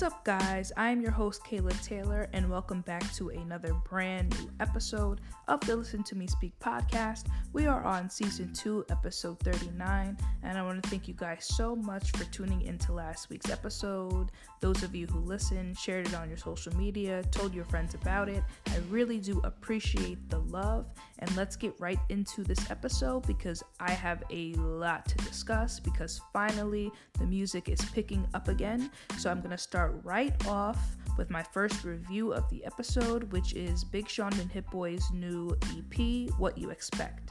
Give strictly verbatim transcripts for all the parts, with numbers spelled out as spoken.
What's up, guys? I'm your host, Kayla Taylor, and welcome back to another brand new episode of the Listen to Me Speak podcast. We are on season two, episode thirty-nine, and I want to thank you guys so much for tuning into last week's episode. Those of you who listened, shared it on your social media, told your friends about it. I really do appreciate the love, and let's get right into this episode because I have a lot to discuss because finally the music is picking up again. So I'm going to start right off with my first review of the episode, which is Big Sean and Hit-Boy's new E P, What You Expect.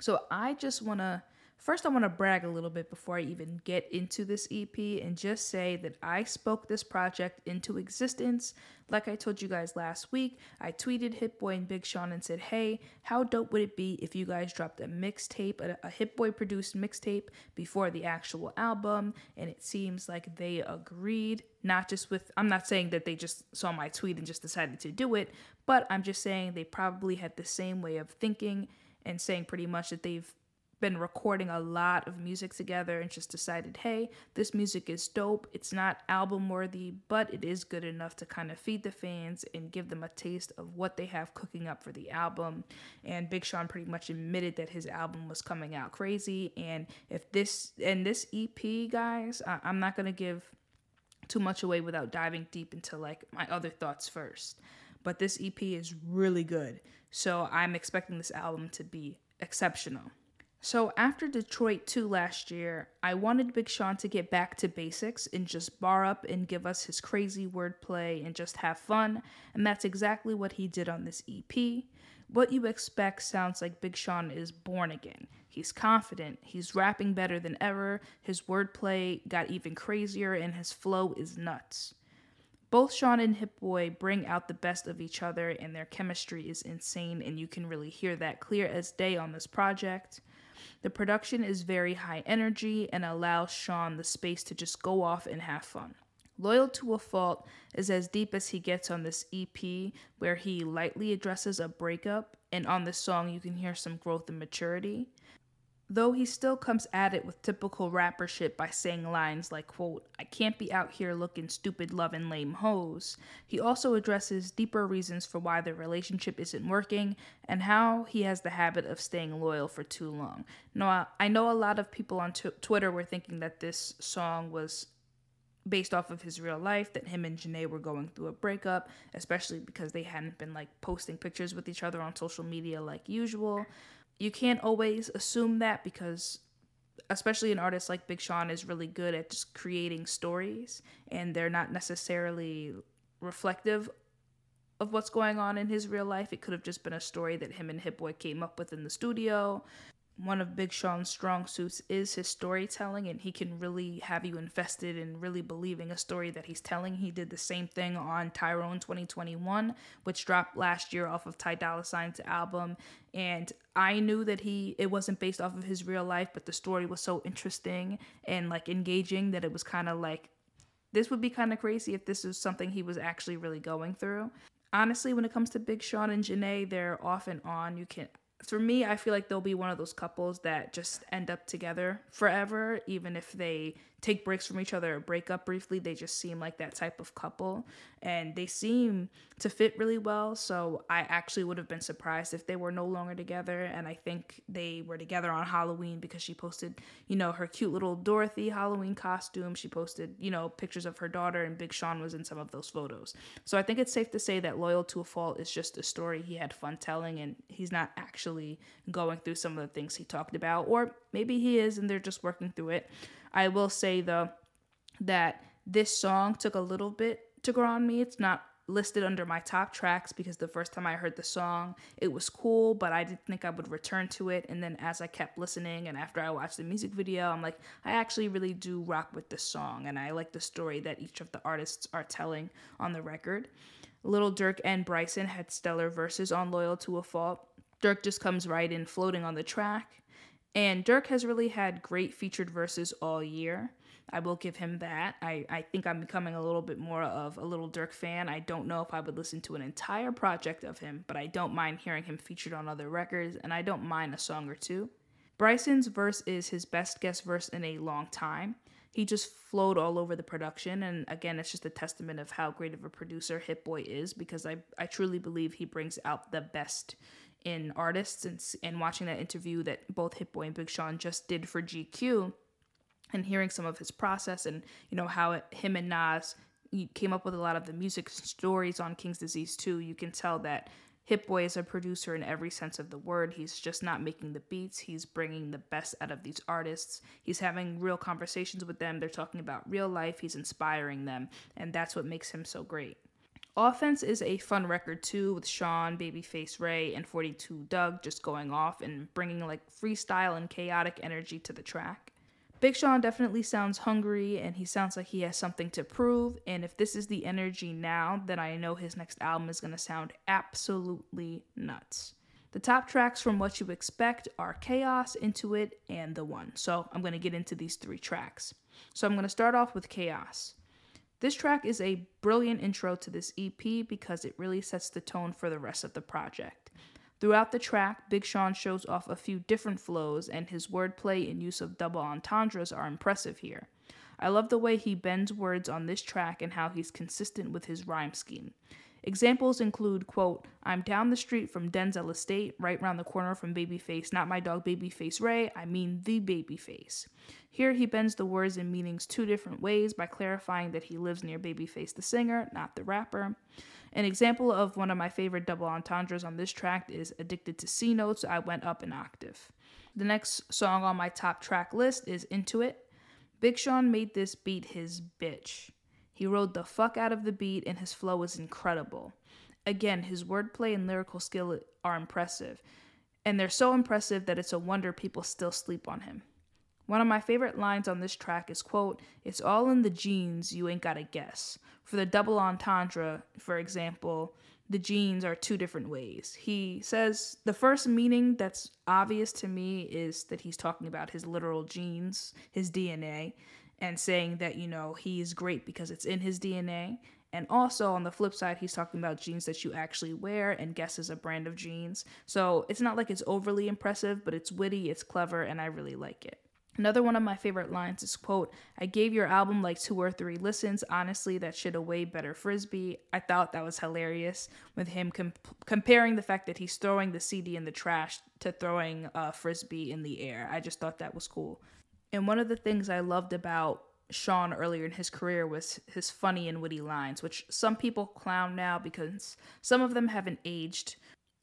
So I just want to, first I want to brag a little bit before I even get into this E P and just say that I spoke this project into existence. Like I told you guys last week, I tweeted Hit-Boy and Big Sean and said, hey, how dope would it be if you guys dropped a mixtape, a, a Hit-Boy produced mixtape before the actual album? And it seems like they agreed, not just with, I'm not saying that they just saw my tweet and just decided to do it, but I'm just saying they probably had the same way of thinking and saying pretty much that they've been recording a lot of music together and just decided, hey, this music is dope. It's not album worthy, but it is good enough to kind of feed the fans and give them a taste of what they have cooking up for the album. And Big Sean pretty much admitted that his album was coming out crazy. And if this, and this E P, guys, I, I'm not going to give too much away without diving deep into like my other thoughts first. But this E P is really good. So I'm expecting this album to be exceptional. So after Detroit two last year, I wanted Big Sean to get back to basics and just bar up and give us his crazy wordplay and just have fun, and that's exactly what he did on this E P. What You Expect sounds like Big Sean is born again. He's confident, he's rapping better than ever, his wordplay got even crazier, and his flow is nuts. Both Sean and Hit-Boy bring out the best of each other, and their chemistry is insane, and you can really hear that clear as day on this project. The production is very high energy and allows Sean the space to just go off and have fun. Loyal to a Fault is as deep as he gets on this E P, where he lightly addresses a breakup, and on this song you can hear some growth and maturity. Though he still comes at it with typical rapper shit by saying lines like, quote, I can't be out here looking stupid loving lame hoes. He also addresses deeper reasons for why their relationship isn't working and how he has the habit of staying loyal for too long. Now, I know a lot of people on t- Twitter were thinking that this song was based off of his real life, that him and Janae were going through a breakup, especially because they hadn't been like posting pictures with each other on social media like usual. You can't always assume that because especially an artist like Big Sean is really good at just creating stories and they're not necessarily reflective of what's going on in his real life. It could have just been a story that him and Hit-Boy came up with in the studio. One of Big Sean's strong suits is his storytelling, and he can really have you invested in really believing a story that he's telling. He did the same thing on Tyrone twenty twenty-one, which dropped last year off of Ty Dolla Sign's album, and I knew that he it wasn't based off of his real life, but the story was so interesting and like engaging that it was kind of like, this would be kind of crazy if this was something he was actually really going through. Honestly, when it comes to Big Sean and Janae, they're off and on. You can For me, I feel like they'll be one of those couples that just end up together forever. Even if they take breaks from each other or break up briefly, they just seem like that type of couple. And they seem to fit really well, so I actually would have been surprised if they were no longer together. And I think they were together on Halloween because she posted, you know, her cute little Dorothy Halloween costume. She posted, you know, pictures of her daughter, and Big Sean was in some of those photos. So I think it's safe to say that Loyal to a Fault is just a story he had fun telling, and he's not actually going through some of the things he talked about, or maybe he is and they're just working through it. I will say though that this song took a little bit to grow on me. It's not listed under my top tracks because the first time I heard the song it was cool, but I didn't think I would return to it, and then as I kept listening and after I watched the music video, I'm like, I actually really do rock with this song, and I like the story that each of the artists are telling on the record. Little Dirk and Bryson had stellar verses on Loyal to a Fault. Dirk just comes right in floating on the track, and Dirk has really had great featured verses all year. I will give him that. I, I think I'm becoming a little bit more of a Little Dirk fan. I don't know if I would listen to an entire project of him, but I don't mind hearing him featured on other records, and I don't mind a song or two. Bryson's verse is his best guest verse in a long time. He just flowed all over the production, and again, it's just a testament of how great of a producer Hit-Boy is, because I, I truly believe he brings out the best in artists, and, and watching that interview that both Hit-Boy and Big Sean just did for G Q, and hearing some of his process and, you know, how it, him and Nas came up with a lot of the music stories on King's Disease two, you can tell that Hit-Boy is a producer in every sense of the word. He's just not making the beats. He's bringing the best out of these artists. He's having real conversations with them. They're talking about real life. He's inspiring them, and that's what makes him so great. Offense is a fun record too, with Sean, Babyface Ray, and forty-two Doug just going off and bringing like freestyle and chaotic energy to the track. Big Sean definitely sounds hungry, and he sounds like he has something to prove, and if this is the energy now, then I know his next album is going to sound absolutely nuts. The top tracks from What You Expect are Chaos, Into It, and The One, so I'm going to get into these three tracks. So I'm going to start off with Chaos. This track is a brilliant intro to this E P because it really sets the tone for the rest of the project. Throughout the track, Big Sean shows off a few different flows, and his wordplay and use of double entendres are impressive here. I love the way he bends words on this track and how he's consistent with his rhyme scheme. Examples include, quote, I'm down the street from Denzel Estate, right round the corner from Babyface, not my dog Babyface Ray, I mean the Babyface. Here he bends the words and meanings two different ways by clarifying that he lives near Babyface the singer, not the rapper. An example of one of my favorite double entendres on this track is Addicted to C Notes, I went up an octave. The next song on my top track list is Into It. Big Sean made this beat his bitch. He rode the fuck out of the beat, and his flow is incredible. Again, his wordplay and lyrical skill are impressive, and they're so impressive that it's a wonder people still sleep on him. One of my favorite lines on this track is, quote, it's all in the jeans, you ain't gotta guess. For the double entendre, for example, the jeans are two different ways. He says, the first meaning that's obvious to me is that he's talking about his literal genes, his D N A, and saying that, you know, he's great because it's in his D N A. And also on the flip side, he's talking about jeans that you actually wear, and Guess is a brand of jeans. So it's not like it's overly impressive, but it's witty, it's clever, and I really like it. Another one of my favorite lines is, quote, I gave your album like two or three listens. Honestly, that shit'd a way better Frisbee. I thought that was hilarious with him comp- comparing the fact that he's throwing the C D in the trash to throwing a Frisbee in the air. I just thought that was cool. And one of the things I loved about Sean earlier in his career was his funny and witty lines, which some people clown now because some of them haven't aged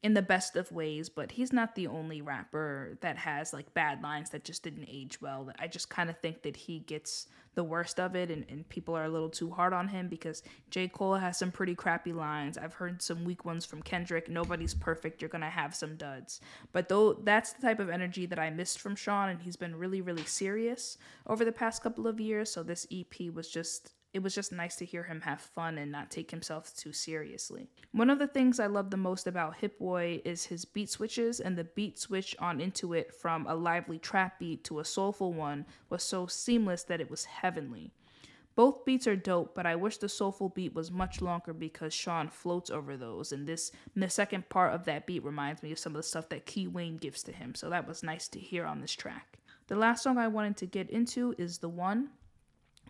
in the best of ways, but he's not the only rapper that has like bad lines that just didn't age well. I just kind of think that he gets the worst of it, and, and people are a little too hard on him, because J. Cole has some pretty crappy lines. I've heard some weak ones from Kendrick. Nobody's perfect. You're going to have some duds. But though that's the type of energy that I missed from Sean, and he's been really, really serious over the past couple of years. So this E P was just... It was just nice to hear him have fun and not take himself too seriously. One of the things I love the most about Hit-Boy is his beat switches, and the beat switch on Into It from a lively trap beat to a soulful one was so seamless that it was heavenly. Both beats are dope, but I wish the soulful beat was much longer because Sean floats over those, and this and the second part of that beat reminds me of some of the stuff that Key Wayne gives to him, so that was nice to hear on this track. The last song I wanted to get into is The One.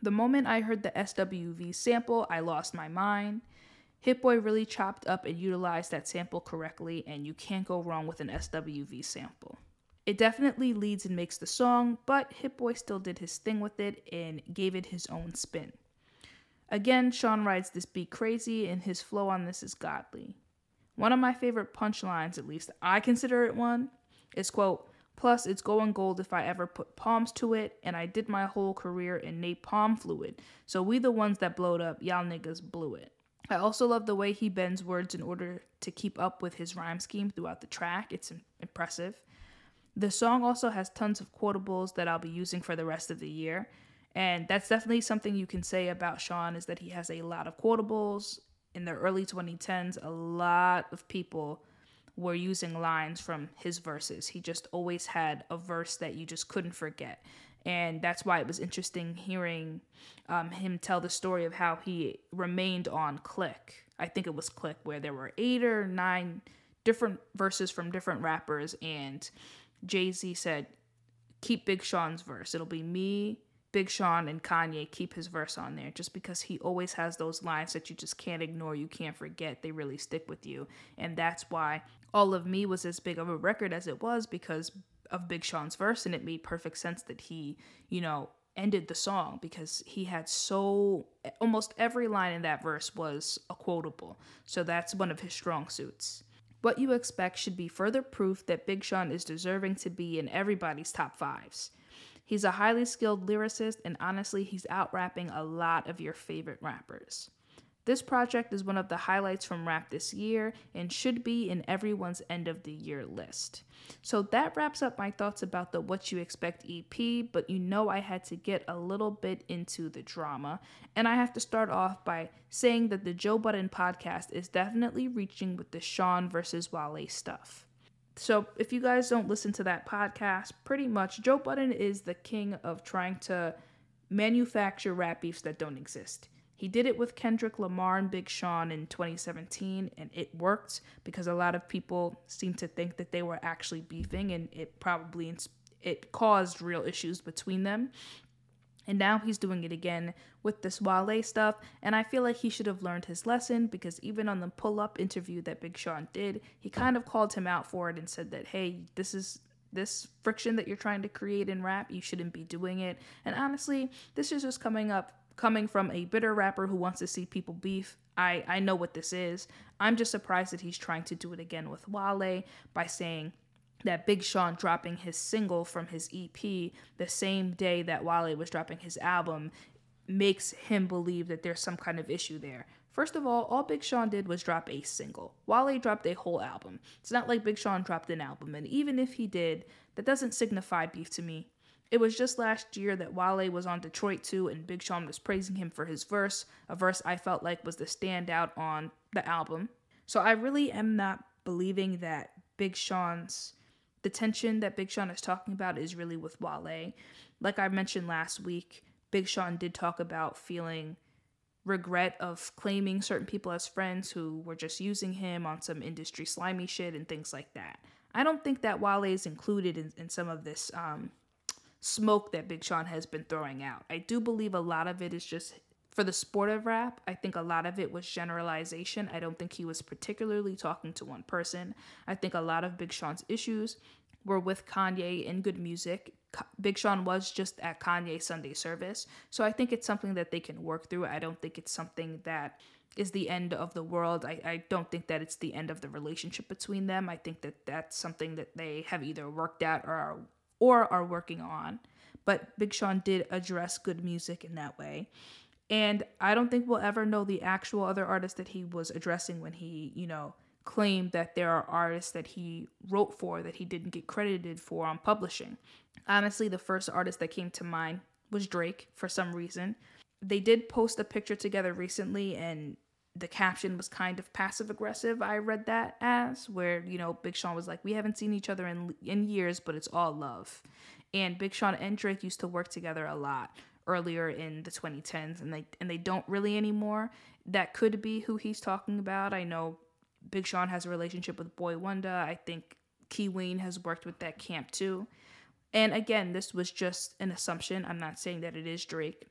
The moment I heard the S W V sample, I lost my mind. Hit-Boy really chopped up and utilized that sample correctly, and you can't go wrong with an S W V sample. It definitely leads and makes the song, but Hit-Boy still did his thing with it and gave it his own spin. Again, Sean rides this beat crazy, and his flow on this is godly. One of my favorite punchlines, at least I consider it one, is, quote, plus, it's going gold if I ever put palms to it, and I did my whole career in napalm fluid, so we the ones that blowed up, y'all niggas blew it. I also love the way he bends words in order to keep up with his rhyme scheme throughout the track. It's impressive. The song also has tons of quotables that I'll be using for the rest of the year, and that's definitely something you can say about Sean, is that he has a lot of quotables. In the early twenty tens, a lot of people were using lines from his verses. He just always had a verse that you just couldn't forget. And that's why it was interesting hearing um, him tell the story of how he remained on Click. I think it was Click, where there were eight or nine different verses from different rappers. And Jay-Z said, keep Big Sean's verse. It'll be me, Big Sean, and Kanye. Keep his verse on there just because he always has those lines that you just can't ignore, you can't forget. They really stick with you. And that's why All of Me was as big of a record as it was, because of Big Sean's verse, and it made perfect sense that he, you know, ended the song, because he had so, almost every line in that verse was a quotable. So that's one of his strong suits. What You Expect should be further proof that Big Sean is deserving to be in everybody's top fives. He's a highly skilled lyricist, and honestly, he's out-rapping a lot of your favorite rappers. This project is one of the highlights from rap this year and should be in everyone's end of the year list. So that wraps up my thoughts about the What You Expect E P, but you know I had to get a little bit into the drama. And I have to start off by saying that the Joe Budden podcast is definitely reaching with the Sean versus Wale stuff. So if you guys don't listen to that podcast, pretty much Joe Budden is the king of trying to manufacture rap beefs that don't exist. He did it with Kendrick Lamar and Big Sean in twenty seventeen, and it worked because a lot of people seemed to think that they were actually beefing, and it probably it caused real issues between them. And now he's doing it again with this Wale stuff, and I feel like he should have learned his lesson, because even on the pull-up interview that Big Sean did, he kind of called him out for it and said that, hey, this is... this friction that you're trying to create in rap, you shouldn't be doing it. And honestly, this is just coming up, coming from a bitter rapper who wants to see people beef. I, I know what this is. I'm just surprised that he's trying to do it again with Wale by saying that Big Sean dropping his single from his E P the same day that Wale was dropping his album makes him believe that there's some kind of issue there. First of all, all Big Sean did was drop a single. Wale dropped a whole album. It's not like Big Sean dropped an album, and even if he did, that doesn't signify beef to me. It was just last year that Wale was on Detroit two, and Big Sean was praising him for his verse, a verse I felt like was the standout on the album. So I really am not believing that Big Sean's, the tension that Big Sean is talking about is really with Wale. Like I mentioned last week, Big Sean did talk about feeling regret of claiming certain people as friends who were just using him on some industry slimy shit and things like that. I don't think that Wale is included in, in some of this um, smoke that Big Sean has been throwing out. I do believe a lot of it is just for the sport of rap. I think a lot of it was generalization. I don't think he was particularly talking to one person. I think a lot of Big Sean's issues were with Kanye and Good Music. Big Sean was just at Kanye's Sunday service. So I think it's something that they can work through. I don't think it's something that is the end of the world. I, I don't think that it's the end of the relationship between them. I think that that's something that they have either worked out or are, or are working on. But Big Sean did address Good Music in that way. And I don't think we'll ever know the actual other artist that he was addressing when he, you know, claimed that there are artists that he wrote for that he didn't get credited for on publishing. Honestly, the first artist that came to mind was Drake for some reason. They did post a picture together recently, and the caption was kind of passive aggressive. I read that as where, you know, Big Sean was like, we haven't seen each other in in years, but it's all love. And Big Sean and Drake used to work together a lot earlier in the twenty tens, and they and they don't really anymore. That could be who he's talking about. I know Big Sean has a relationship with Boy Wonder. I think Key Wayne has worked with that camp too. And again, this was just an assumption. I'm not saying that it is Drake.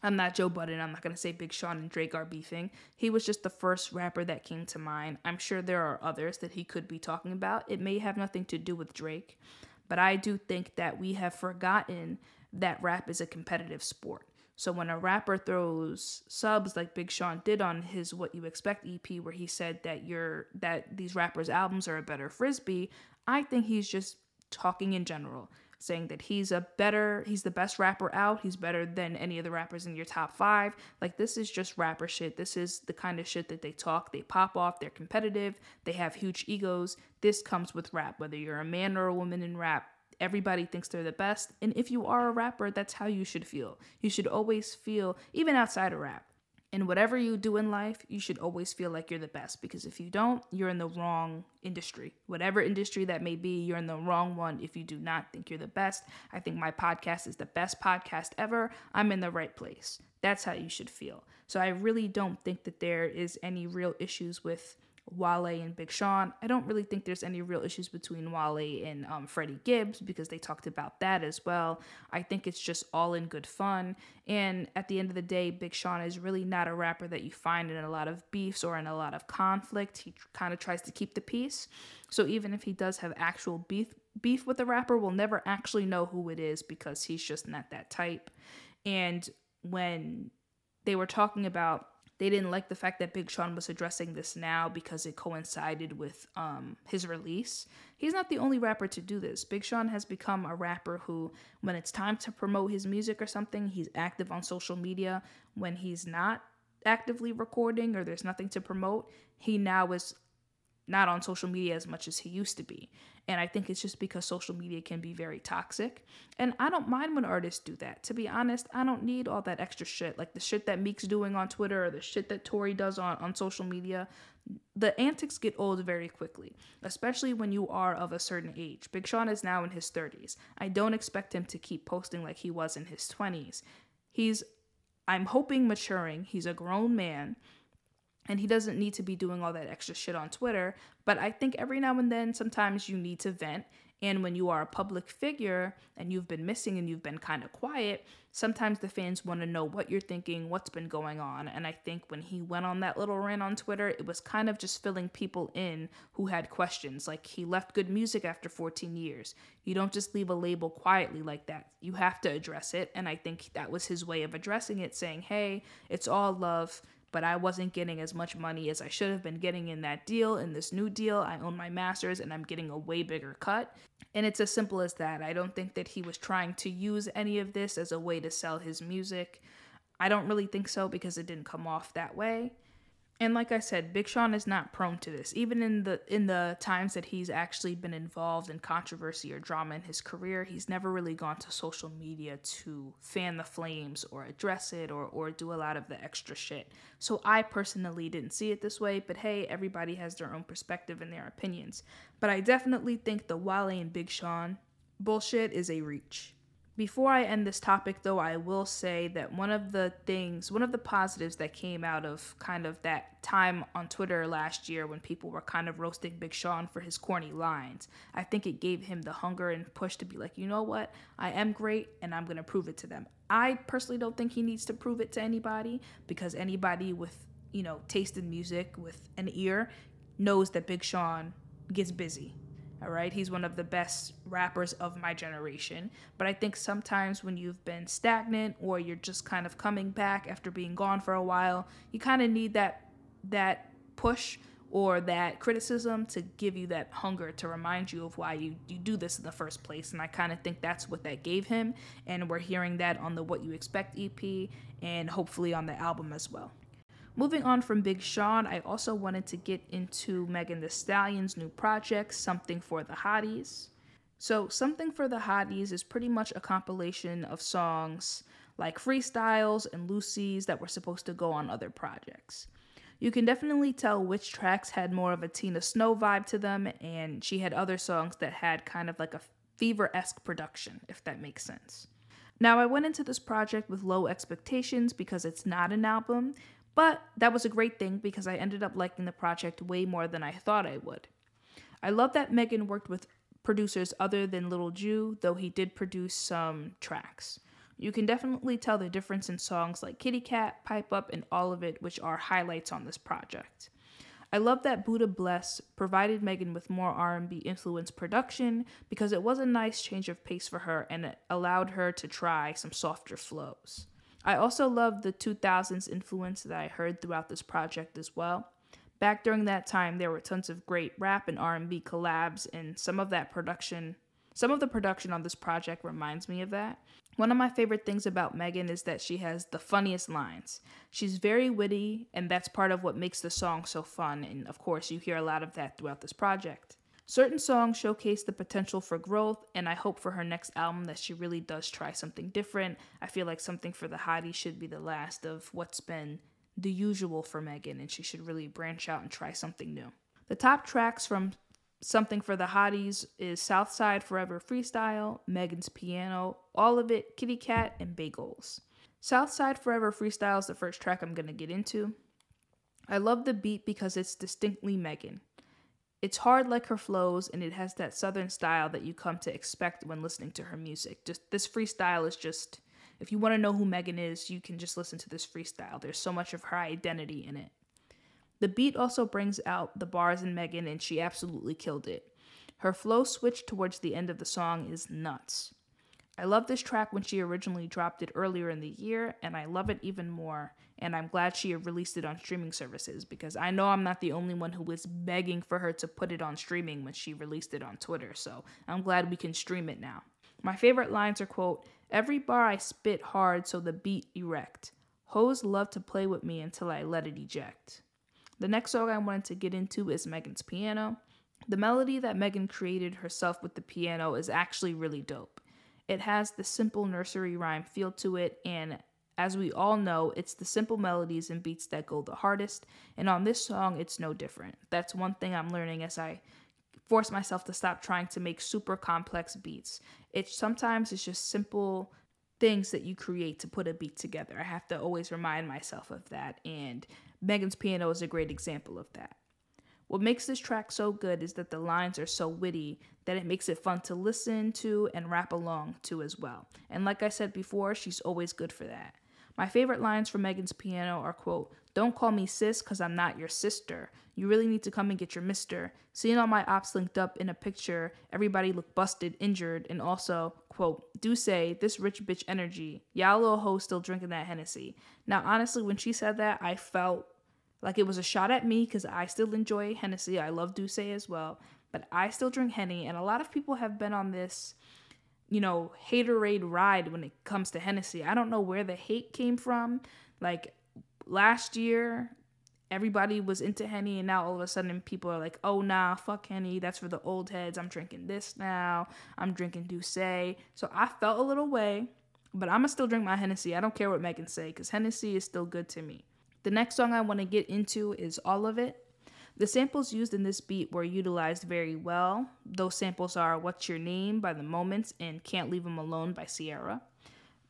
I'm not Joe Budden. I'm not going to say Big Sean and Drake are beefing. He was just the first rapper that came to mind. I'm sure there are others that he could be talking about. It may have nothing to do with Drake, but I do think that we have forgotten that rap is a competitive sport. So when a rapper throws subs like Big Sean did on his What You Expect E P, where he said that you're that these rappers' albums are a better Frisbee, I think he's just talking in general, saying that he's a better, he's the best rapper out, he's better than any of the rappers in your top five. Like, this is just rapper shit. This is the kind of shit that they talk, they pop off, they're competitive, they have huge egos. This comes with rap, whether you're a man or a woman in rap. Everybody thinks they're the best, and if you are a rapper, that's how you should feel. You should always feel, even outside of rap, and whatever you do in life, you should always feel like you're the best, because if you don't, you're in the wrong industry. Whatever industry that may be, you're in the wrong one if you do not think you're the best. I think my podcast is the best podcast ever. I'm in the right place. That's how you should feel. So I really don't think that there is any real issues with Wale and Big Sean. I don't really think there's any real issues between Wale and um, Freddie Gibbs, because they talked about that as well. I think it's just all in good fun. And at the end of the day, Big Sean is really not a rapper that you find in a lot of beefs or in a lot of conflict. He tr- kind of tries to keep the peace. So even if he does have actual beef, beef with a rapper, we'll never actually know who it is, because he's just not that type. And when they were talking about, they didn't like the fact that Big Sean was addressing this now because it coincided with um, his release. He's not the only rapper to do this. Big Sean has become a rapper who, when it's time to promote his music or something, he's active on social media. When he's not actively recording or there's nothing to promote, he now is not on social media as much as he used to be. And I think it's just because social media can be very toxic. And I don't mind when artists do that. To be honest, I don't need all that extra shit. Like the shit that Meek's doing on Twitter or the shit that Tory does on, on social media. The antics get old very quickly, especially when you are of a certain age. Big Sean is now in his thirties. I don't expect him to keep posting like he was in his twenties. He's, I'm hoping, maturing. He's a grown man. And he doesn't need to be doing all that extra shit on Twitter. But I think every now and then, sometimes you need to vent. And when you are a public figure and you've been missing and you've been kind of quiet, sometimes the fans want to know what you're thinking, what's been going on. And I think when he went on that little rant on Twitter, it was kind of just filling people in who had questions. Like, he left Good Music after fourteen years. You don't just leave a label quietly like that. You have to address it. And I think that was his way of addressing it, saying, hey, it's all love, but I wasn't getting as much money as I should have been getting in that deal. In this new deal, I own my masters and I'm getting a way bigger cut. And it's as simple as that. I don't think that he was trying to use any of this as a way to sell his music. I don't really think so, because it didn't come off that way. And like I said, Big Sean is not prone to this. Even in the in the times that he's actually been involved in controversy or drama in his career, he's never really gone to social media to fan the flames or address it or, or do a lot of the extra shit. So I personally didn't see it this way, but hey, everybody has their own perspective and their opinions. But I definitely think the Wale and Big Sean bullshit is a reach. Before I end this topic, though, I will say that one of the things, one of the positives that came out of kind of that time on Twitter last year when people were kind of roasting Big Sean for his corny lines, I think it gave him the hunger and push to be like, you know what, I am great and I'm going to prove it to them. I personally don't think he needs to prove it to anybody, because anybody with, you know, taste in music, with an ear, knows that Big Sean gets busy. All right, he's one of the best rappers of my generation. But I think sometimes when you've been stagnant or you're just kind of coming back after being gone for a while, you kind of need that that push or that criticism to give you that hunger, to remind you of why you, you do this in the first place. And I kind of think that's what that gave him. And we're hearing that on the What You Expect E P and hopefully on the album as well. Moving on from Big Sean, I also wanted to get into Megan Thee Stallion's new project, Something For The Hotties. So Something For The Hotties is pretty much a compilation of songs like freestyles and Lucy's that were supposed to go on other projects. You can definitely tell which tracks had more of a Tina Snow vibe to them, and she had other songs that had kind of like a fever-esque production, if that makes sense. Now, I went into this project with low expectations because it's not an album, but that was a great thing because I ended up liking the project way more than I thought I would. I love that Megan worked with producers other than Little Jew, though he did produce some tracks. You can definitely tell the difference in songs like Kitty Cat, Pipe Up, and All of It, which are highlights on this project. I love that Buddha Bless provided Megan with more R and B influenced production because it was a nice change of pace for her and it allowed her to try some softer flows. I also love the two thousands influence that I heard throughout this project as well. Back during that time, there were tons of great rap and R and B collabs, and some of that production, some of the production on this project reminds me of that. One of my favorite things about Megan is that she has the funniest lines. She's very witty, and that's part of what makes the song so fun, and of course, you hear a lot of that throughout this project. Certain songs showcase the potential for growth, and I hope for her next album that she really does try something different. I feel like Something For The Hotties should be the last of what's been the usual for Megan, and she should really branch out and try something new. The top tracks from Something For The Hotties is Southside Forever Freestyle, Megan's Piano, All of It, Kitty Cat, and Bagels. Southside Forever Freestyle is the first track I'm going to get into. I love the beat because it's distinctly Megan. It's hard like her flows, and it has that southern style that you come to expect when listening to her music. Just this freestyle is just, if you want to know who Megan is, you can just listen to this freestyle. There's so much of her identity in it. The beat also brings out the bars in Megan, and she absolutely killed it. Her flow switch towards the end of the song is nuts. I love this track when she originally dropped it earlier in the year, and I love it even more, and I'm glad she released it on streaming services, because I know I'm not the only one who was begging for her to put it on streaming when she released it on Twitter, so I'm glad we can stream it now. My favorite lines are, quote, "Every bar I spit hard so the beat erect. Hoes love to play with me until I let it eject." The next song I wanted to get into is Megan's Piano. The melody that Megan created herself with the piano is actually really dope. It has the simple nursery rhyme feel to it, and as we all know, it's the simple melodies and beats that go the hardest, and on this song, it's no different. That's one thing I'm learning as I force myself to stop trying to make super complex beats. It's sometimes it's just simple things that you create to put a beat together. I have to always remind myself of that, and Megan's Piano is a great example of that. What makes this track so good is that the lines are so witty that it makes it fun to listen to and rap along to as well. And like I said before, she's always good for that. My favorite lines from Megan's Piano are, quote, "Don't call me sis because I'm not your sister. You really need to come and get your mister. Seeing all my ops linked up in a picture, everybody look busted, injured, and also, quote, do say, this rich bitch energy. Y'all little hoes still drinking that Hennessy." Now, honestly, when she said that, I felt like it was a shot at me because I still enjoy Hennessy. I love Doucet as well, but I still drink Henny. And a lot of people have been on this, you know, haterade ride when it comes to Hennessy. I don't know where the hate came from. Like last year, everybody was into Henny, and now all of a sudden people are like, oh, nah, fuck Henny. That's for the old heads. I'm drinking this now. I'm drinking Doucet. So I felt a little way, but I'm going to still drink my Hennessy. I don't care what Megan say because Hennessy is still good to me. The next song I want to get into is All of It. The samples used in this beat were utilized very well. Those samples are What's Your Name by The Moments and Can't Leave 'Em Alone by Sierra.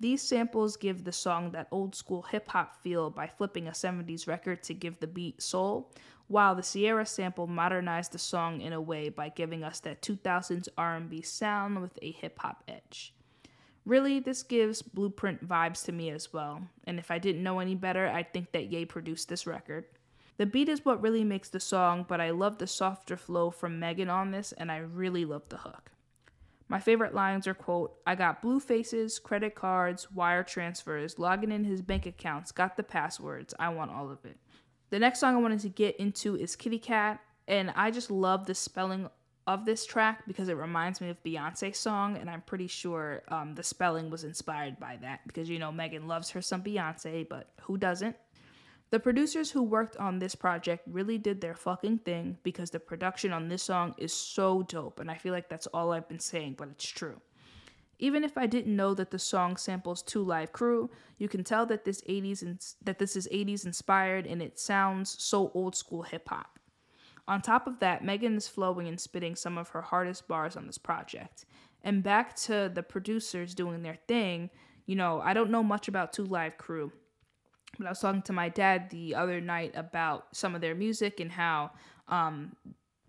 These samples give the song that old school hip hop feel by flipping a seventies record to give the beat soul, while the Sierra sample modernized the song in a way by giving us that two thousands R and B sound with a hip hop edge. Really, this gives Blueprint vibes to me as well, and if I didn't know any better, I'd think that Ye produced this record. The beat is what really makes the song, but I love the softer flow from Megan on this, and I really love the hook. My favorite lines are, quote, "I got blue faces, credit cards, wire transfers, logging in his bank accounts, got the passwords, I want all of it." The next song I wanted to get into is Kitty Cat, and I just love the spelling of this track because it reminds me of Beyonce's song, and I'm pretty sure um, the spelling was inspired by that because, you know, Megan loves her some Beyonce, but who doesn't? The producers who worked on this project really did their fucking thing because the production on this song is so dope, and I feel like that's all I've been saying, but it's true. Even if I didn't know that the song samples Two Live Crew, you can tell that this eighties and that this is eighties inspired, and it sounds so old school hip hop. On top of that, Megan is flowing and spitting some of her hardest bars on this project. And back to the producers doing their thing, you know, I don't know much about Two Live Crew, but I was talking to my dad the other night about some of their music and how um,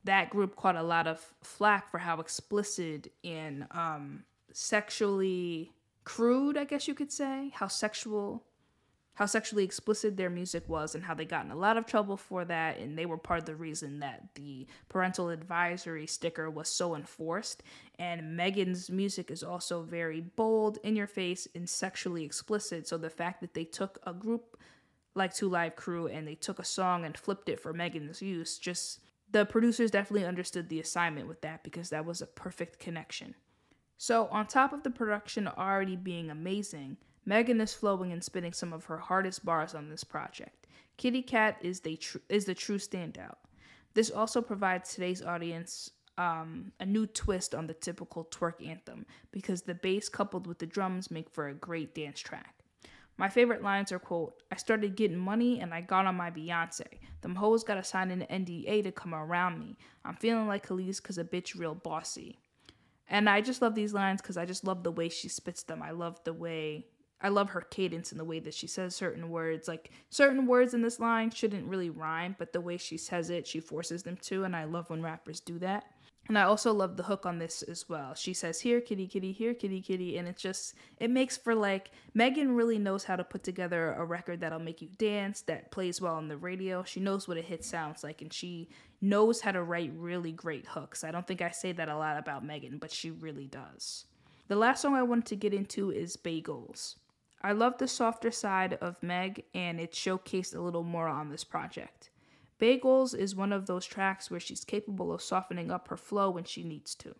that group caught a lot of flack for how explicit and um, sexually crude, I guess you could say, how sexual... how sexually explicit their music was and how they got in a lot of trouble for that, and they were part of the reason that the parental advisory sticker was so enforced. And Megan's music is also very bold, in your face, and sexually explicit, so the fact that they took a group like Two Live Crew and they took a song and flipped it for Megan's use, just the producers definitely understood the assignment with that because that was a perfect connection. So on top of the production already being amazing, Megan is flowing and spinning some of her hardest bars on this project. Kitty Cat is the, tr- is the true standout. This also provides today's audience um, a new twist on the typical twerk anthem because the bass coupled with the drums make for a great dance track. My favorite lines are, quote, "I started getting money and I got on my Beyonce. Them hoes gotta sign an N D A to come around me. I'm feeling like Khalees cause a bitch real bossy." And I just love these lines because I just love the way she spits them. I love the way... I love her cadence and the way that she says certain words. Like, certain words in this line shouldn't really rhyme, but the way she says it, she forces them to, and I love when rappers do that. And I also love the hook on this as well. She says, here, kitty, kitty, here, kitty, kitty. And it just, it makes for, like, Megan really knows how to put together a record that'll make you dance, that plays well on the radio. She knows what a hit sounds like, and she knows how to write really great hooks. I don't think I say that a lot about Megan, but she really does. The last song I wanted to get into is Bagels. I love the softer side of Meg, and it's showcased a little more on this project. Bagels is one of those tracks where she's capable of softening up her flow when she needs to.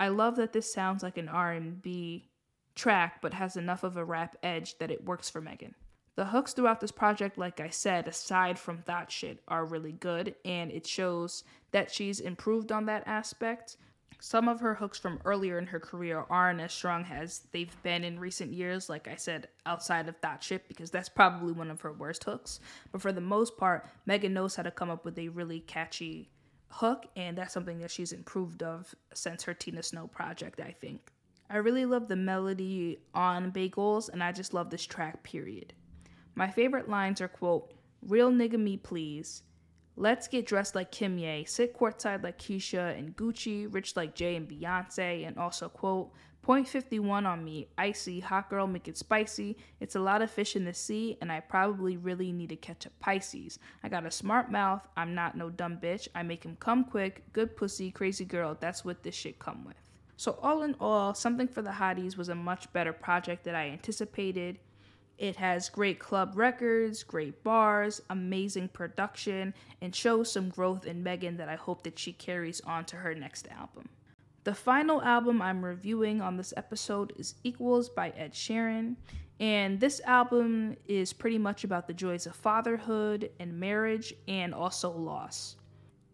I love that this sounds like an R and B track, but has enough of a rap edge that it works for Megan. The hooks throughout this project, like I said, aside from that shit, are really good, and it shows that she's improved on that aspect. Some of her hooks from earlier in her career aren't as strong as they've been in recent years, like I said, outside of That Shit, because that's probably one of her worst hooks. But for the most part, Megan knows how to come up with a really catchy hook, and that's something that she's improved of since her Tina Snow project, I think. I really love the melody on Bagels, and I just love this track, period. My favorite lines are, quote, real nigga me please. Let's get dressed like Kim Ye, sit courtside like Keisha and Gucci, rich like Jay and Beyonce, and also, quote, point five one on me, icy, hot girl, make it spicy. It's a lot of fish in the sea, and I probably really need to catch a Pisces. I got a smart mouth, I'm not no dumb bitch, I make him come quick, good pussy, crazy girl, that's what this shit come with. So all in all, Something for the Hotties was a much better project than I anticipated. It has great club records, great bars, amazing production, and shows some growth in Megan that I hope that she carries on to her next album. The final album I'm reviewing on this episode is Equals by Ed Sheeran, and this album is pretty much about the joys of fatherhood and marriage and also loss.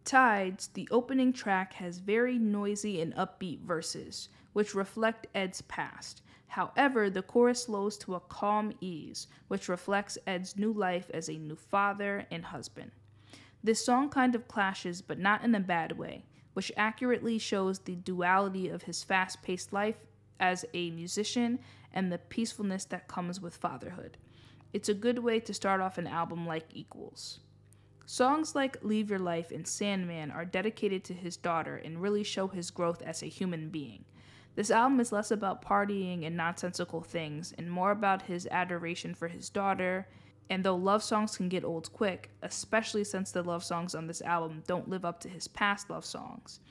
Tides, the opening track, has very noisy and upbeat verses, which reflect Ed's past. However, the chorus slows to a calm ease, which reflects Ed's new life as a new father and husband. This song kind of clashes, but not in a bad way, which accurately shows the duality of his fast-paced life as a musician and the peacefulness that comes with fatherhood. It's a good way to start off an album like Equals. Songs like Leave Your Life and Sandman are dedicated to his daughter and really show his growth as a human being. This album is less about partying and nonsensical things and more about his adoration for his daughter. And though love songs can get old quick, especially since the love songs on this album don't live up to his past love songs,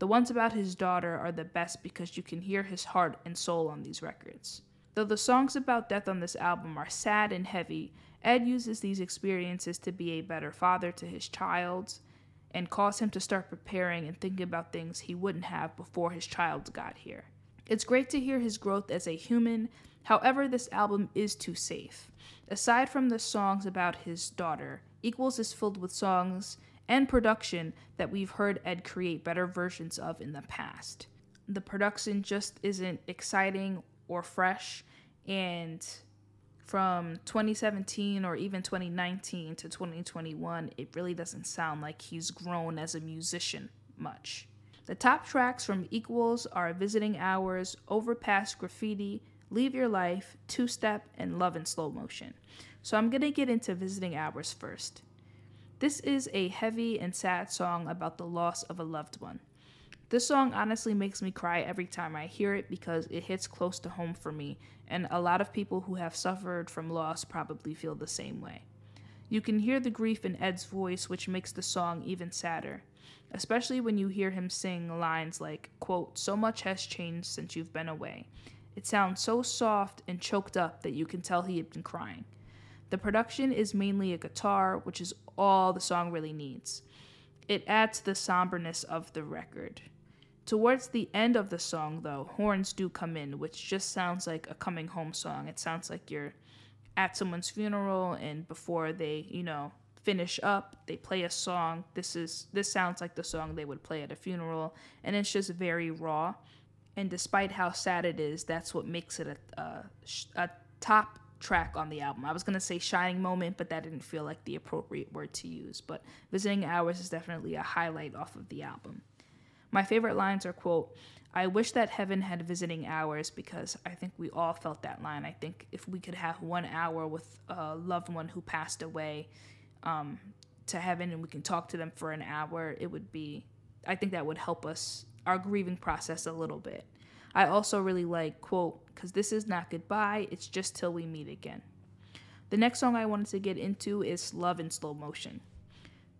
the ones about his daughter are the best because you can hear his heart and soul on these records. Though the songs about death on this album are sad and heavy, Ed uses these experiences to be a better father to his child and cause him to start preparing and thinking about things he wouldn't have before his child got here. It's great to hear his growth as a human. However, this album is too safe. Aside from the songs about his daughter, Equals is filled with songs and production that we've heard Ed create better versions of in the past. The production just isn't exciting or fresh, and from twenty seventeen or even twenty nineteen to twenty twenty-one, it really doesn't sound like he's grown as a musician much. The top tracks from Equals are Visiting Hours, Overpass Graffiti, Leave Your Life, Two Step, and Love in Slow Motion. So I'm going to get into Visiting Hours first. This is a heavy and sad song about the loss of a loved one. This song honestly makes me cry every time I hear it because it hits close to home for me, and a lot of people who have suffered from loss probably feel the same way. You can hear the grief in Ed's voice, which makes the song even sadder, especially when you hear him sing lines like, quote, so much has changed since you've been away. It sounds so soft and choked up that you can tell he had been crying. The production is mainly a guitar, which is all the song really needs. It adds to the somberness of the record. Towards the end of the song, though, horns do come in, which just sounds like a coming home song. It sounds like you're at someone's funeral, and before they, you know, finish up, they play a song. This is this sounds like the song they would play at a funeral, and it's just very raw. And despite how sad it is, that's what makes it a, a, a top track on the album. I was going to say shining moment, but that didn't feel like the appropriate word to use. But Visiting Hours is definitely a highlight off of the album. My favorite lines are, quote, I wish that heaven had visiting hours, because I think we all felt that line. I think if we could have one hour with a loved one who passed away um, to heaven, and we can talk to them for an hour, it would be, I think that would help us, our grieving process a little bit. I also really like, quote, because this is not goodbye, it's just till we meet again. The next song I wanted to get into is Love in Slow Motion.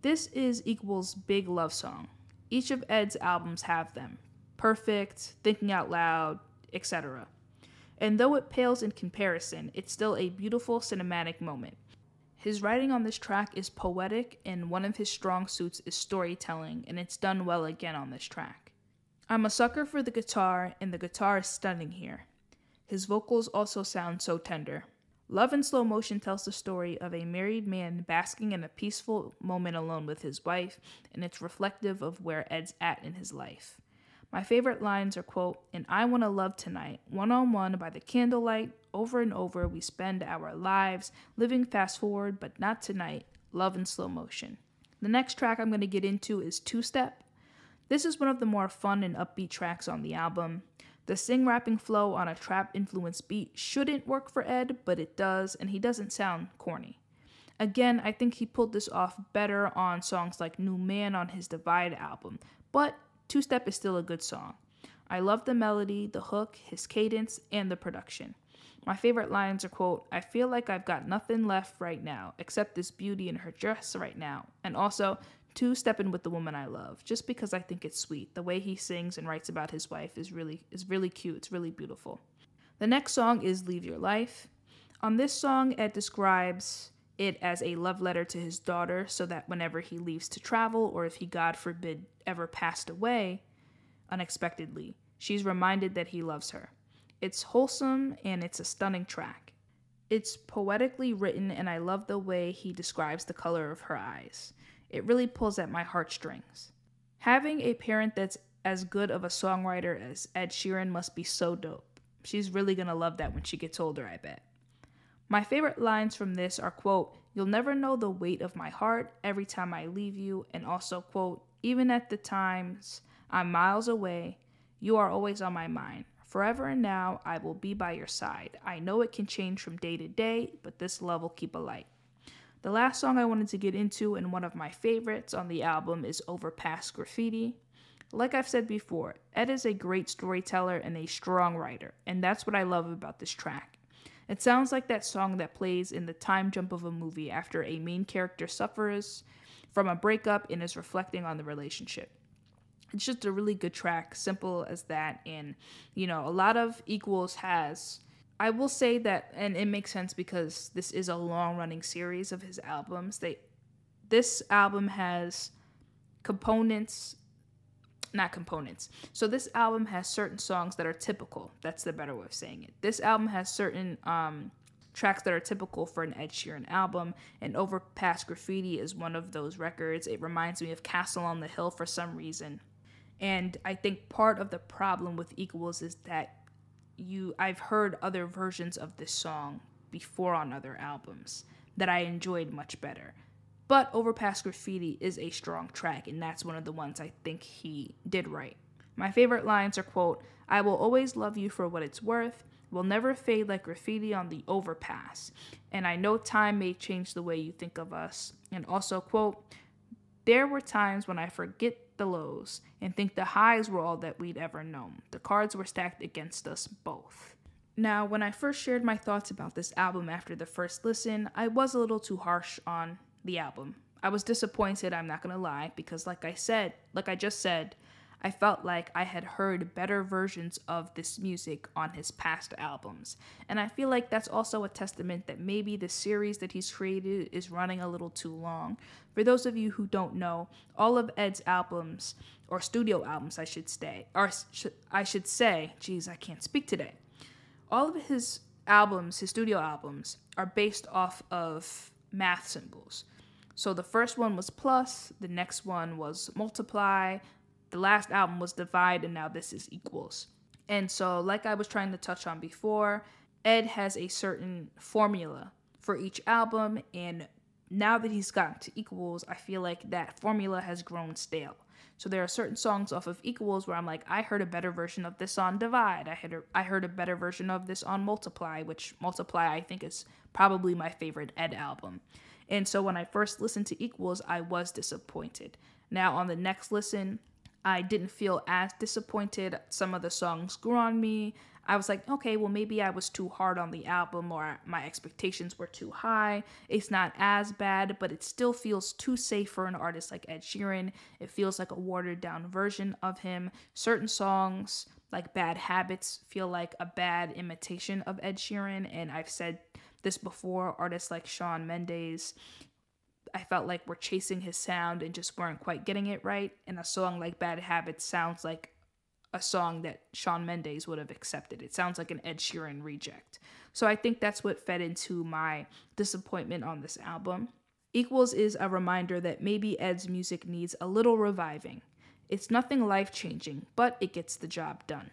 This is Equals' big love song. Each of Ed's albums have them. Perfect, Thinking Out Loud, et cetera. And though it pales in comparison, it's still a beautiful cinematic moment. His writing on this track is poetic, and one of his strong suits is storytelling, and it's done well again on this track. I'm a sucker for the guitar, and the guitar is stunning here. His vocals also sound so tender. Love in Slow Motion tells the story of a married man basking in a peaceful moment alone with his wife, and it's reflective of where Ed's at in his life. My favorite lines are, quote, and I want to love tonight, one-on-one by the candlelight, over and over we spend our lives, living fast forward, but not tonight, love in slow motion. The next track I'm going to get into is Two Step. This is one of the more fun and upbeat tracks on the album. The sing-rapping flow on a trap-influenced beat shouldn't work for Ed, but it does, and he doesn't sound corny. Again, I think he pulled this off better on songs like New Man on his Divide album, but Two Step is still a good song. I love the melody, the hook, his cadence, and the production. My favorite lines are, quote, I feel like I've got nothing left right now, except this beauty in her dress right now, and also Two Stepping with the Woman I Love, just because I think it's sweet. The way he sings and writes about his wife is really is really cute. It's really beautiful. The next song is Leave Your Life. On this song, Ed describes it as a love letter to his daughter, so that whenever he leaves to travel, or if he, God forbid, ever passed away unexpectedly, she's reminded that he loves her. It's wholesome, and it's a stunning track. It's poetically written, and I love the way he describes the color of her eyes. It really pulls at my heartstrings. Having a parent that's as good of a songwriter as Ed Sheeran must be so dope. She's really gonna love that when she gets older, I bet. My favorite lines from this are, quote, you'll never know the weight of my heart every time I leave you, and also, quote, even at the times I'm miles away, you are always on my mind. Forever and now, I will be by your side. I know it can change from day to day, but this love will keep alight. The last song I wanted to get into, and one of my favorites on the album, is Overpass Graffiti. Like I've said before, Ed is a great storyteller and a strong writer, and that's what I love about this track. It sounds like that song that plays in the time jump of a movie after a main character suffers from a breakup and is reflecting on the relationship. It's just a really good track, simple as that, and, you know, a lot of Equals has... I will say that, and it makes sense because this is a long-running series of his albums. They, this album has components, not components. So this album has certain songs that are typical. That's the better way of saying it. This album has certain um, tracks that are typical for an Ed Sheeran album, and Overpass Graffiti is one of those records. It reminds me of Castle on the Hill for some reason. And I think part of the problem with Equals is that You, I've heard other versions of this song before on other albums that I enjoyed much better. But Overpass Graffiti is a strong track, and that's one of the ones I think he did right. My favorite lines are, quote, I will always love you for what it's worth. We'll never fade like graffiti on the overpass. And I know time may change the way you think of us. And also, quote, there were times when I forget the lows and think the highs were all that we'd ever known. The cards were stacked against us both. Now, when I first shared my thoughts about this album after the first listen, I was a little too harsh on the album. I was disappointed, I'm not gonna lie, because like I said, like I just said, I felt like I had heard better versions of this music on his past albums. And I feel like that's also a testament that maybe the series that he's created is running a little too long. For those of you who don't know, all of Ed's albums, or studio albums I should say, or sh- I should say, geez, I can't speak today. All of his albums, his studio albums, are based off of math symbols. So the first one was plus, the next one was multiply, the last album was Divide, and now this is Equals. And so, like I was trying to touch on before, Ed has a certain formula for each album, and now that he's gotten to Equals, I feel like that formula has grown stale. So there are certain songs off of Equals where I'm like, I heard a better version of this on Divide. I heard a, I heard a better version of this on Multiply, which Multiply I think is probably my favorite Ed album. And so when I first listened to Equals, I was disappointed. Now on the next listen, I didn't feel as disappointed. Some of the songs grew on me. I was like, okay, well, maybe I was too hard on the album or my expectations were too high. It's not as bad, but it still feels too safe for an artist like Ed Sheeran. It feels like a watered-down version of him. Certain songs, like Bad Habits, feel like a bad imitation of Ed Sheeran. And I've said this before, artists like Shawn Mendes, I felt like we're chasing his sound and just weren't quite getting it right. And a song like Bad Habits sounds like a song that Shawn Mendes would have accepted. It sounds like an Ed Sheeran reject. So I think that's what fed into my disappointment on this album. Equals is a reminder that maybe Ed's music needs a little reviving. It's nothing life-changing, but it gets the job done.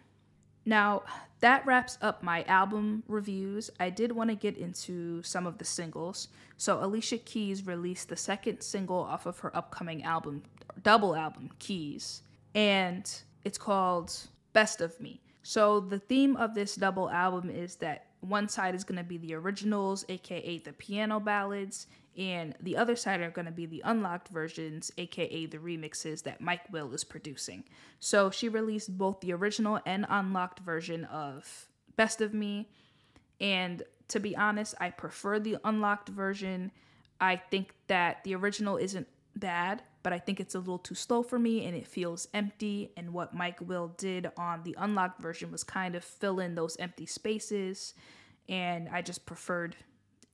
Now, that wraps up my album reviews. I did want to get into some of the singles. So Alicia Keys released the second single off of her upcoming album, double album, Keys, and it's called Best of Me. So the theme of this double album is that one side is going to be the originals, aka the piano ballads, and the other side are going to be the unlocked versions, aka the remixes that Mike Will is producing. So she released both the original and unlocked version of Best of Me. And to be honest, I prefer the unlocked version. I think that the original isn't bad, but I think it's a little too slow for me and it feels empty. And what Mike Will did on the unlocked version was kind of fill in those empty spaces. And I just preferred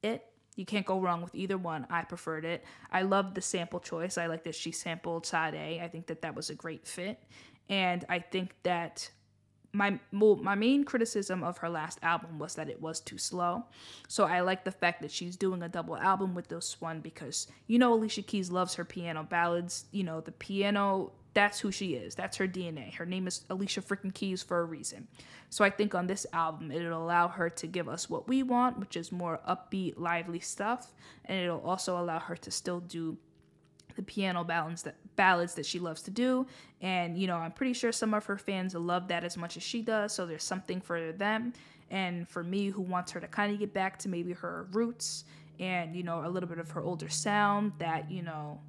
it. You can't go wrong with either one. I preferred it. I loved the sample choice. I like that she sampled Sade. I think that that was a great fit. And I think that my well, my main criticism of her last album was that it was too slow. So I like the fact that she's doing a double album with this one because, you know, Alicia Keys loves her piano ballads. You know, the piano, that's who she is. That's her D N A. Her name is Alicia freaking Keys for a reason. So I think on this album, it'll allow her to give us what we want, which is more upbeat, lively stuff. And it'll also allow her to still do the piano ballads that ballads that she loves to do. And, you know, I'm pretty sure some of her fans love that as much as she does. So there's something for them. And for me, who wants her to kind of get back to maybe her roots and, you know, a little bit of her older sound that, you know,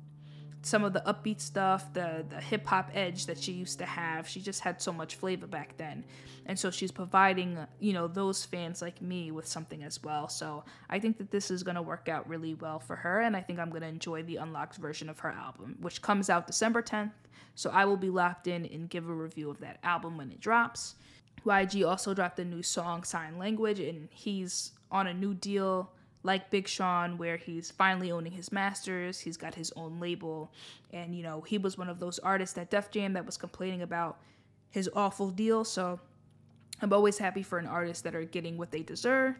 some of the upbeat stuff, the, the hip-hop edge that she used to have. She just had so much flavor back then. And so she's providing, you know, those fans like me with something as well. So I think that this is going to work out really well for her, and I think I'm going to enjoy the unlocked version of her album, which comes out December tenth. So I will be locked in and give a review of that album when it drops. Y G also dropped a new song, Sign Language, and he's on a new deal like Big Sean, where he's finally owning his masters. He's got his own label. And, you know, he was one of those artists at Def Jam that was complaining about his awful deal. So I'm always happy for an artist that are getting what they deserve.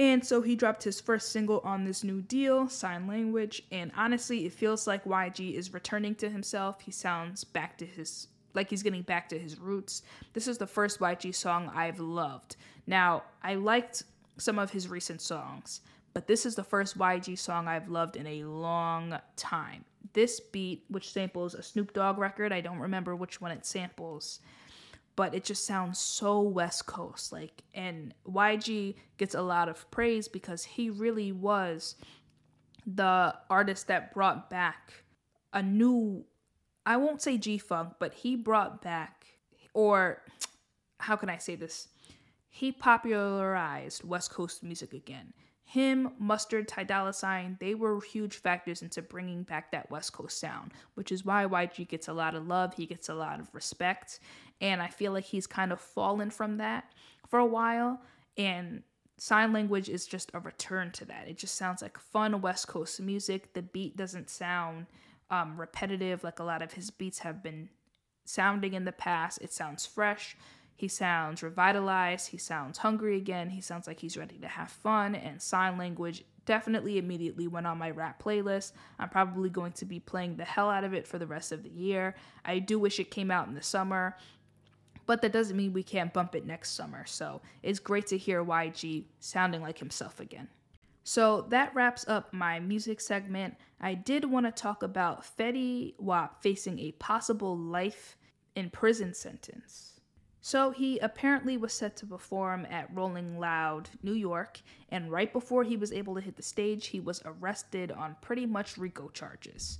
And so he dropped his first single on this new deal, Sign Language. And honestly, it feels like Y G is returning to himself. He sounds back to his, like he's getting back to his roots. This is the first Y G song I've loved. Now, I liked some of his recent songs, but this is the first Y G song I've loved in a long time. This beat, which samples a Snoop Dogg record, I don't remember which one it samples, but it just sounds so West Coast. Like, and Y G gets a lot of praise because he really was the artist that brought back a new, I won't say G-Funk, but he brought back, or how can I say this? He popularized West Coast music again. Him, Mustard, Ty Dolla Sign, they were huge factors into bringing back that West Coast sound, which is why Y G gets a lot of love, he gets a lot of respect, and I feel like he's kind of fallen from that for a while, and Sign Language is just a return to that. It just sounds like fun West Coast music. The beat doesn't sound um, repetitive like a lot of his beats have been sounding in the past. It sounds fresh. He sounds revitalized, he sounds hungry again, he sounds like he's ready to have fun, and Sign Language definitely immediately went on my rap playlist. I'm probably going to be playing the hell out of it for the rest of the year. I do wish it came out in the summer, but that doesn't mean we can't bump it next summer, so it's great to hear Y G sounding like himself again. So that wraps up my music segment. I did want to talk about Fetty Wap facing a possible life in prison sentence. So he apparently was set to perform at Rolling Loud, New York, and right before he was able to hit the stage, he was arrested on pretty much RICO charges.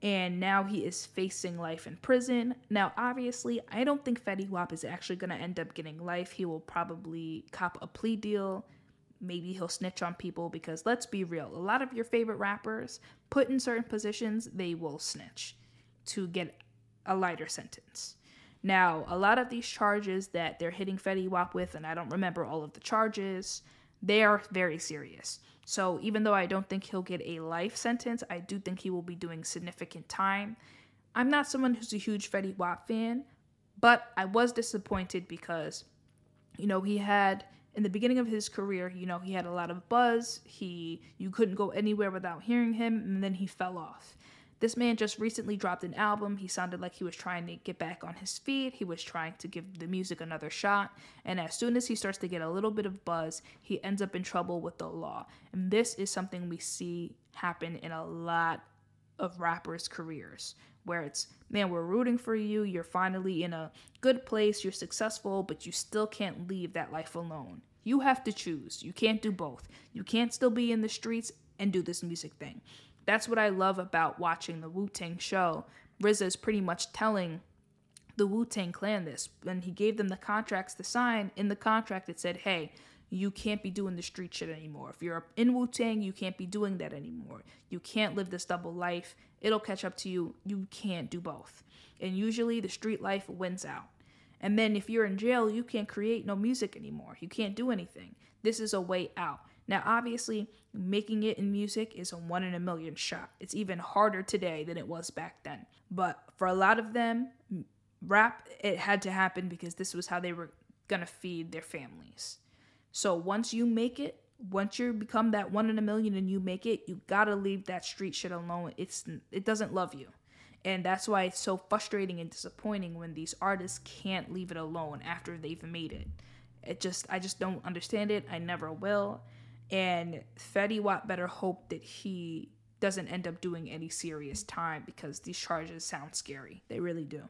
And now he is facing life in prison. Now, obviously, I don't think Fetty Wap is actually going to end up getting life. He will probably cop a plea deal. Maybe he'll snitch on people because, let's be real, a lot of your favorite rappers, put in certain positions, they will snitch to get a lighter sentence. Now, a lot of these charges that they're hitting Fetty Wap with, and I don't remember all of the charges, they are very serious. So even though I don't think he'll get a life sentence, I do think he will be doing significant time. I'm not someone who's a huge Fetty Wap fan, but I was disappointed because, you know, he had, in the beginning of his career, you know, he had a lot of buzz. He, you couldn't go anywhere without hearing him, and then he fell off. This man just recently dropped an album. He sounded like he was trying to get back on his feet. He was trying to give the music another shot. And as soon as he starts to get a little bit of buzz, he ends up in trouble with the law. And this is something we see happen in a lot of rappers' careers, where it's, man, we're rooting for you. You're finally in a good place. You're successful, but you still can't leave that life alone. You have to choose. You can't do both. You can't still be in the streets and do this music thing. That's what I love about watching the Wu-Tang show. R Z A is pretty much telling the Wu-Tang Clan this. When he gave them the contracts to sign, in the contract it said, hey, you can't be doing the street shit anymore. If you're in Wu-Tang, you can't be doing that anymore. You can't live this double life. It'll catch up to you. You can't do both. And usually the street life wins out. And then if you're in jail, you can't create no music anymore. You can't do anything. This is a way out. Now, obviously, making it in music is a one in a million shot. It's even harder today than it was back then. But for a lot of them, rap, it had to happen because this was how they were going to feed their families. So once you make it, once you become that one in a million and you make it, you got to leave that street shit alone. It's it doesn't love you. And that's why it's so frustrating and disappointing when these artists can't leave it alone after they've made it. It just I just don't understand it. I never will. And Fetty Wap better hope that he doesn't end up doing any serious time because these charges sound scary. They really do.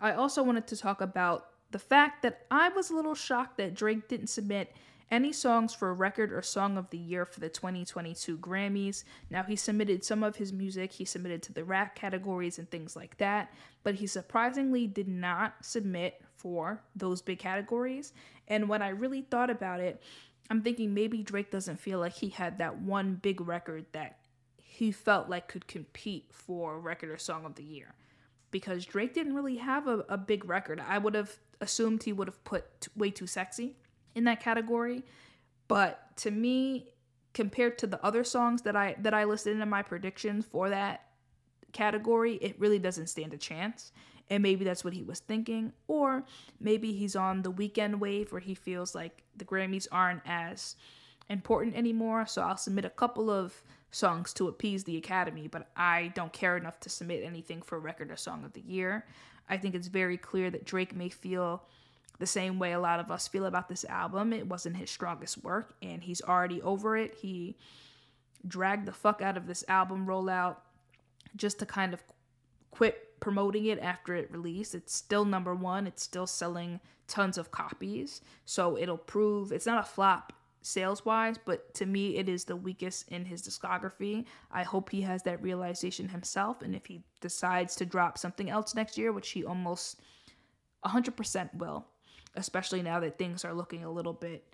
I also wanted to talk about the fact that I was a little shocked that Drake didn't submit any songs for Record or Song of the Year for the twenty twenty-two Grammys. Now, he submitted some of his music. He submitted to the rap categories and things like that. But he surprisingly did not submit for those big categories. And when I really thought about it, I'm thinking maybe Drake doesn't feel like he had that one big record that he felt like could compete for Record or Song of the Year. Because Drake didn't really have a, a big record. I would have assumed he would have put Way Too Sexy in that category. But to me, compared to the other songs that I that I listed in my predictions for that category, it really doesn't stand a chance. And maybe that's what he was thinking. Or maybe he's on the Weeknd wave where he feels like the Grammys aren't as important anymore. So I'll submit a couple of songs to appease the Academy, but I don't care enough to submit anything for Record or Song of the Year. I think it's very clear that Drake may feel the same way a lot of us feel about this album. It wasn't his strongest work, and he's already over it. He dragged the fuck out of this album rollout just to kind of quit promoting it after it released. It's still number one. It's still selling tons of copies. So it'll prove it's not a flop sales wise, but to me, it is the weakest in his discography. I hope he has that realization himself. And if he decides to drop something else next year, which he almost one hundred percent will, especially now that things are looking a little bit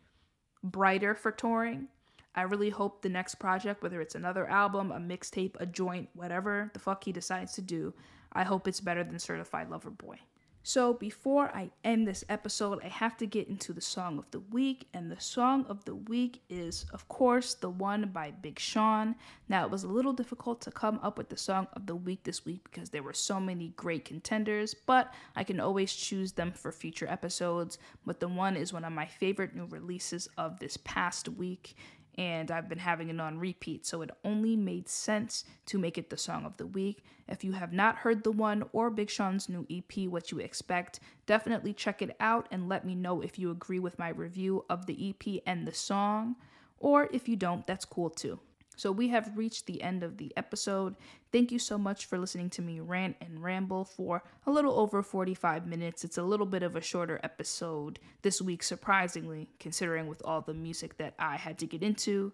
brighter for touring, I really hope the next project, whether it's another album, a mixtape, a joint, whatever the fuck he decides to do, I hope it's better than Certified Lover Boy. So before I end this episode, I have to get into the song of the week. And the song of the week is, of course, the one by Big Sean. Now, it was a little difficult to come up with the song of the week this week because there were so many great contenders, but I can always choose them for future episodes. But the one is one of my favorite new releases of this past week, and I've been having it on repeat, so it only made sense to make it the song of the week. If you have not heard the one or Big Sean's new E P, What You Expect, definitely check it out and let me know if you agree with my review of the E P and the song, Or if you don't, that's cool too. So we have reached the end of the episode. Thank you so much for listening to me rant and ramble for a little over forty-five minutes. It's a little bit of a shorter episode this week, surprisingly, considering with all the music that I had to get into.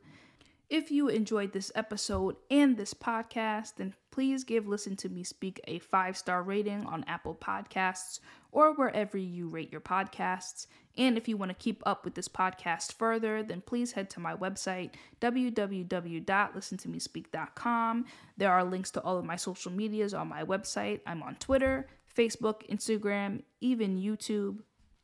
If you enjoyed this episode and this podcast, then please give Listen to Me Speak a five-star rating on Apple Podcasts or wherever you rate your podcasts. And if you want to keep up with this podcast further, then please head to my website, w w w dot listen to me speak dot com. There are links to all of my social medias on my website. I'm on Twitter, Facebook, Instagram, even YouTube.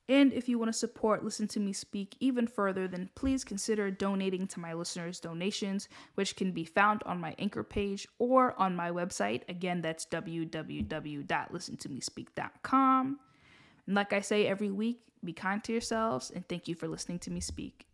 And if you want to support Listen to Me Speak even further, then please consider donating to my listeners' donations, which can be found on my Anchor page or on my website. Again, that's w w w dot listen to me speak dot com. And like I say every week, be kind to yourselves, and thank you for listening to me speak.